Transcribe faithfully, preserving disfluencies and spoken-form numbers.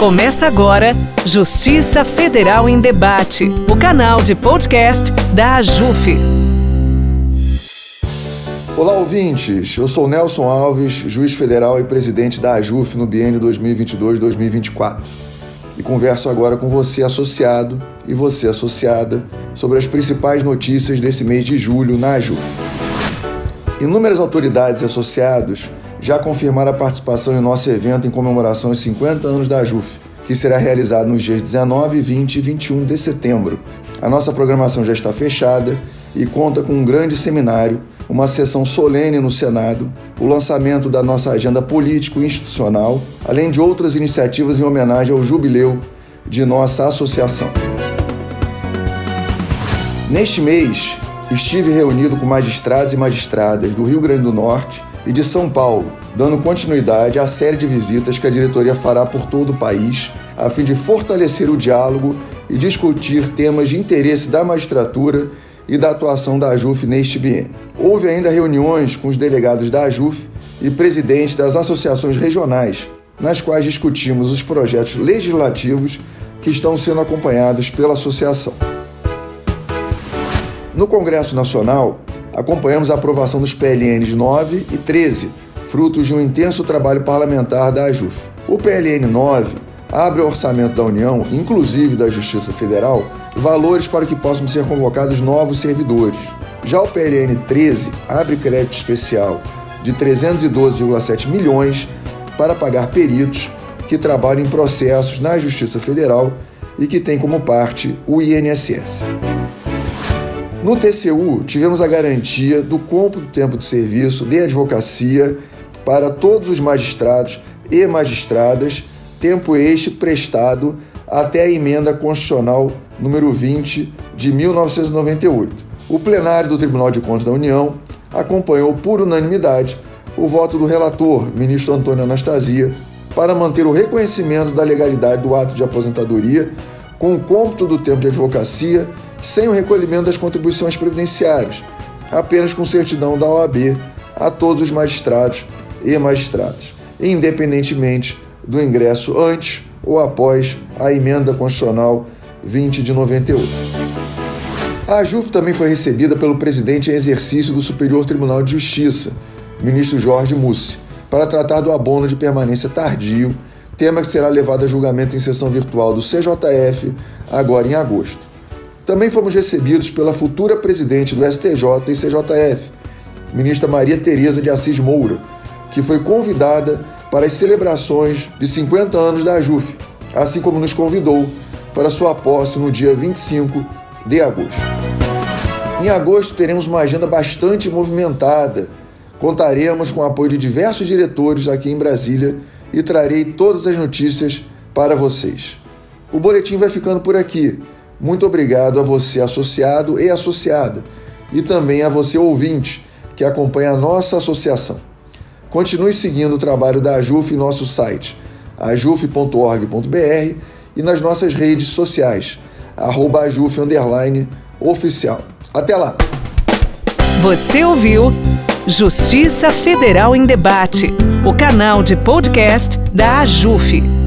Começa agora Justiça Federal em Debate, o canal de podcast da AJUFE. Olá, ouvintes. Eu sou Nelson Alves, juiz federal e presidente da AJUFE no biênio dois mil e vinte e dois a dois mil e vinte e quatro. E converso agora com você, associado, e você, associada, sobre as principais notícias desse mês de julho na AJUFE. Inúmeras autoridades e associados já confirmaram a participação em nosso evento em comemoração aos cinquenta anos da AJUFE, que será realizado nos dias dezenove, vinte e vinte e um de setembro. A nossa programação já está fechada e conta com um grande seminário, uma sessão solene no Senado, o lançamento da nossa agenda político e institucional, além de outras iniciativas em homenagem ao jubileu de nossa associação. Neste mês, estive reunido com magistrados e magistradas do Rio Grande do Norte e de São Paulo, dando continuidade à série de visitas que a diretoria fará por todo o país, a fim de fortalecer o diálogo e discutir temas de interesse da magistratura e da atuação da AJUFE neste biênio. Houve ainda reuniões com os delegados da AJUFE e presidentes das associações regionais, nas quais discutimos os projetos legislativos que estão sendo acompanhados pela associação. No Congresso Nacional, acompanhamos a aprovação dos P L Ns nove e treze, frutos de um intenso trabalho parlamentar da AJUFE. O P L N nove abre ao orçamento da União, inclusive da Justiça Federal, valores para que possam ser convocados novos servidores. Já o P L N treze abre crédito especial de trezentos e doze vírgula sete milhões para pagar peritos que trabalham em processos na Justiça Federal e que têm como parte o I N S S. No T C U, tivemos a garantia do cômputo do tempo de serviço de advocacia para todos os magistrados e magistradas, tempo este prestado até a emenda constitucional número vinte de mil novecentos e noventa e oito. O plenário do Tribunal de Contas da União acompanhou por unanimidade o voto do relator, ministro Antônio Anastásia, para manter o reconhecimento da legalidade do ato de aposentadoria com o cômputo do tempo de advocacia sem o recolhimento das contribuições previdenciárias, apenas com certidão da O A B a todos os magistrados e magistradas, independentemente do ingresso antes ou após a emenda constitucional vinte de noventa e oito. A AJUFE também foi recebida pelo presidente em exercício do Superior Tribunal de Justiça, ministro Jorge Mussi, para tratar do abono de permanência tardio, tema que será levado a julgamento em sessão virtual do C J F agora em agosto. Também fomos recebidos pela futura presidente do S T J e C J F, ministra Maria Tereza de Assis Moura, que foi convidada para as celebrações de cinquenta anos da AJUFE, assim como nos convidou para sua posse no dia vinte e cinco de agosto. Em agosto, teremos uma agenda bastante movimentada. Contaremos com o apoio de diversos diretores aqui em Brasília e trarei todas as notícias para vocês. O boletim vai ficando por aqui. Muito obrigado a você, associado e associada, e também a você, ouvinte, que acompanha a nossa associação. Continue seguindo o trabalho da AJUFE em nosso site, ajufe ponto org ponto br, e nas nossas redes sociais, arroba ajufe underline oficial. Até lá! Você ouviu Justiça Federal em Debate, o canal de podcast da AJUFE.